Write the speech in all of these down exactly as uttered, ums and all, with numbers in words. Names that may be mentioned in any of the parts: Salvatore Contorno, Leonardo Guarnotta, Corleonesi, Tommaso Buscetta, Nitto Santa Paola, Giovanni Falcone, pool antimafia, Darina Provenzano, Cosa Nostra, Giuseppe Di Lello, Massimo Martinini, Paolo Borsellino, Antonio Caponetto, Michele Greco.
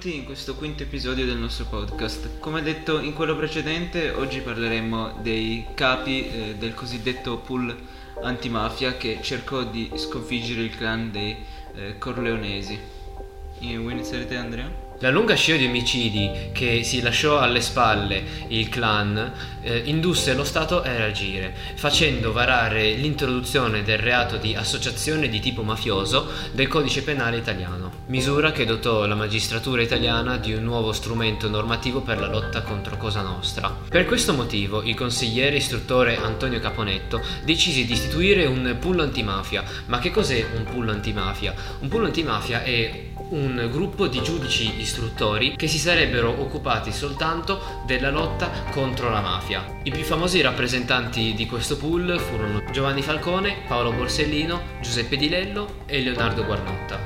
benvenuti in questo quinto episodio del nostro podcast. Come detto in quello precedente, oggi parleremo dei capi eh, del cosiddetto pool antimafia che cercò di sconfiggere il clan dei eh, Corleonesi. E vuoi iniziare te, Andrea? La lunga scia di omicidi che si lasciò alle spalle il clan eh, indusse lo Stato a reagire, facendo varare l'introduzione del reato di associazione di tipo mafioso del codice penale italiano, misura che dotò la magistratura italiana di un nuovo strumento normativo per la lotta contro Cosa Nostra. Per questo motivo il consigliere istruttore Antonio Caponetto decise di istituire un pool antimafia. Ma che cos'è un pool antimafia? Un pool antimafia è un gruppo di giudici istruttori che si sarebbero occupati soltanto della lotta contro la mafia. I più famosi rappresentanti di questo pool furono Giovanni Falcone, Paolo Borsellino, Giuseppe Di Lello e Leonardo Guarnotta.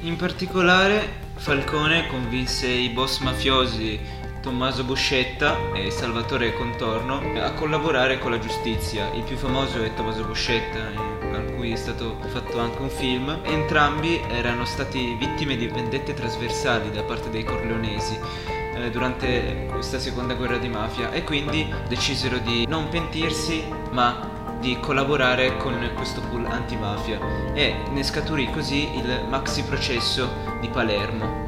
In particolare Falcone convinse i boss mafiosi Tommaso Buscetta e Salvatore Contorno a collaborare con la giustizia. Il più famoso è Tommaso Buscetta, al cui è stato fatto anche un film. Entrambi erano stati vittime di vendette trasversali da parte dei Corleonesi eh, durante questa seconda guerra di mafia, e quindi decisero di non pentirsi ma di collaborare con questo pool antimafia, e ne scaturì così il maxi processo di Palermo,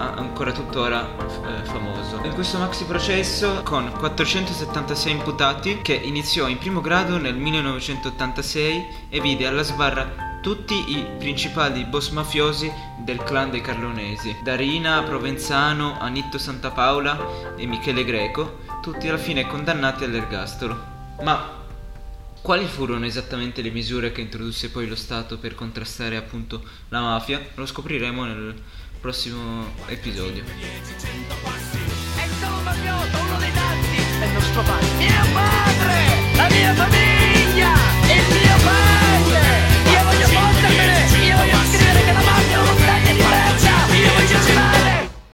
ancora tuttora eh, famoso. In questo maxi processo, con quattrocentosettantasei imputati, che iniziò in primo grado nel millenovecentottantasei e vide alla sbarra tutti i principali boss mafiosi del clan dei Corleonesi: Darina Provenzano, Nitto Santa Paola e Michele Greco, tutti alla fine condannati all'ergastolo. Ma quali furono esattamente le misure che introdusse poi lo Stato per contrastare appunto la mafia? Lo scopriremo nel prossimo episodio. È il nostro